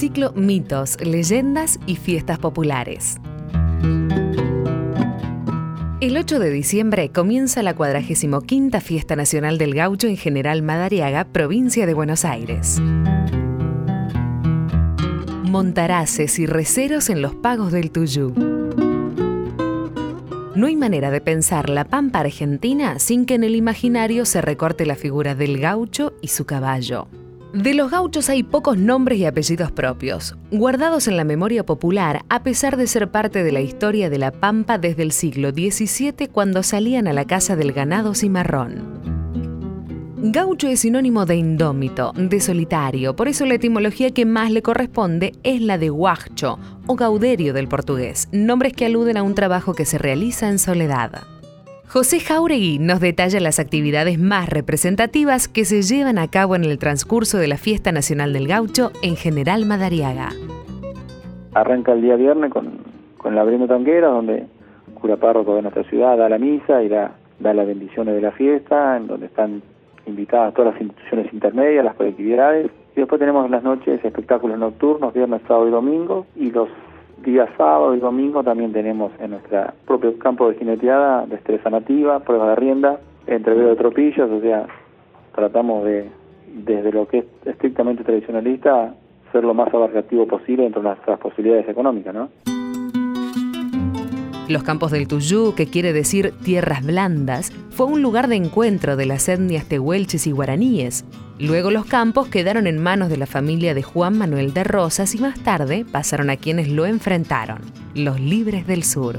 ciclo Mitos, Leyendas y Fiestas Populares. El 8 de diciembre comienza la 45ª Fiesta Nacional del Gaucho en General Madariaga, provincia de Buenos Aires. Montaraces y receros en los pagos del Tuyú. No hay manera de pensar la pampa argentina sin que en el imaginario se recorte la figura del gaucho y su caballo. De los gauchos hay pocos nombres y apellidos propios, guardados en la memoria popular a pesar de ser parte de la historia de la pampa desde el siglo XVII, cuando salían a la caza del ganado cimarrón. Gaucho es sinónimo de indómito, de solitario, por eso la etimología que más le corresponde es la de guacho o gauderio del portugués, nombres que aluden a un trabajo que se realiza en soledad. José Jáuregui nos detalla las actividades más representativas que se llevan a cabo en el transcurso de la Fiesta Nacional del Gaucho en General Madariaga. Arranca el día viernes con la brima tanguera, donde el cura párroco de nuestra ciudad da la misa y da las bendiciones de la fiesta, en donde están invitadas todas las instituciones intermedias, las colectividades. Y después tenemos en las noches espectáculos nocturnos, viernes, sábado y domingo. Y los días sábado y domingo también tenemos en nuestro propio campo de jineteada, destreza nativa, pruebas de rienda, entrevero de tropillos. O sea, tratamos de, desde lo que es estrictamente tradicionalista, ser lo más abarcativo posible dentro de nuestras posibilidades económicas, ¿no? Los campos del Tuyú, que quiere decir tierras blandas, fue un lugar de encuentro de las etnias tehuelches y guaraníes. Luego los campos quedaron en manos de la familia de Juan Manuel de Rosas y más tarde pasaron a quienes lo enfrentaron, los Libres del Sur.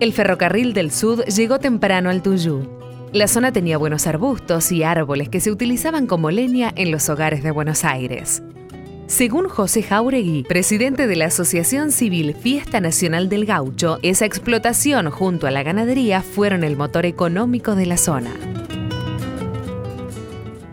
El ferrocarril del Sud llegó temprano al Tuyú. La zona tenía buenos arbustos y árboles que se utilizaban como leña en los hogares de Buenos Aires. Según José Jáuregui, presidente de la Asociación Civil Fiesta Nacional del Gaucho, esa explotación junto a la ganadería fueron el motor económico de la zona.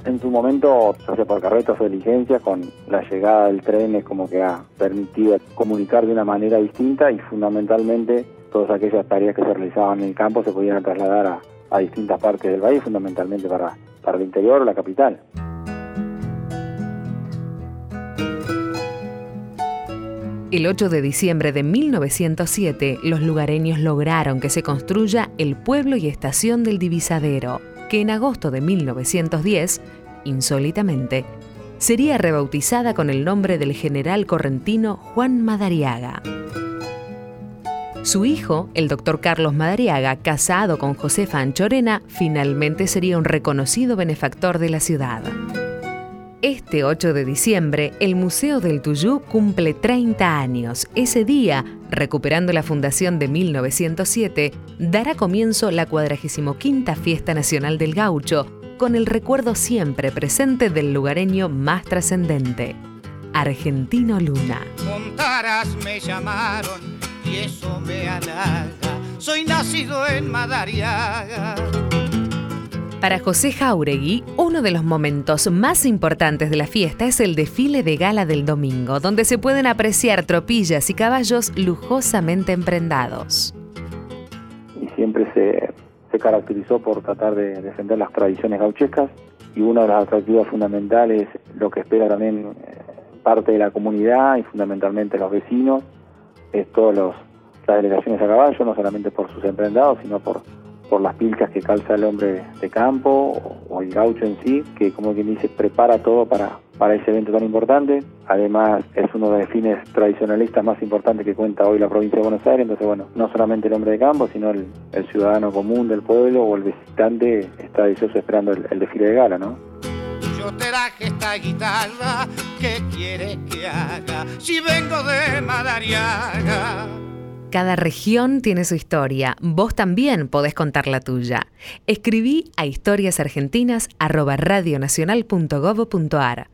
En su momento, por carretas o diligencias, con la llegada del tren es como que ha permitido comunicar de una manera distinta, y fundamentalmente todas aquellas tareas que se realizaban en el campo se podían trasladar a distintas partes del país, fundamentalmente para el interior o la capital. El 8 de diciembre de 1907, los lugareños lograron que se construya el pueblo y estación del Divisadero, que en agosto de 1910, insólitamente, sería rebautizada con el nombre del general correntino Juan Madariaga. Su hijo, el doctor Carlos Madariaga, casado con Josefa Anchorena, finalmente sería un reconocido benefactor de la ciudad. Este 8 de diciembre, el Museo del Tuyú cumple 30 años. Ese día, recuperando la fundación de 1907, dará comienzo la 45ª Fiesta Nacional del Gaucho, con el recuerdo siempre presente del lugareño más trascendente, Argentino Luna. Montaras me llamaron y eso me halaga, soy nacido en Madariaga. Para José Jáuregui, uno de los momentos más importantes de la fiesta es el desfile de gala del domingo, donde se pueden apreciar tropillas y caballos lujosamente emprendados. Y siempre se caracterizó por tratar de defender las tradiciones gauchescas, y uno de los atractivos fundamentales es lo que espera también parte de la comunidad y fundamentalmente los vecinos, es todas las delegaciones a caballo, no solamente por sus emprendados, sino por las pilcas que calza el hombre de campo o el gaucho en sí, que como quien dice prepara todo para ese evento tan importante. Además es uno de los fines tradicionalistas más importantes que cuenta hoy la provincia de Buenos Aires, entonces bueno, no solamente el hombre de campo, sino el ciudadano común del pueblo o el visitante está deseoso esperando el desfile de gala, ¿no? Yo te traje esta guitarra, ¿qué quieres que haga? Si vengo de Madariaga. Cada región tiene su historia. Vos también podés contar la tuya. Escribí a historiasargentinas@radionacional.gob.ar.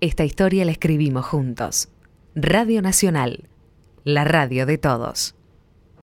Esta historia la escribimos juntos. Radio Nacional, la radio de todos.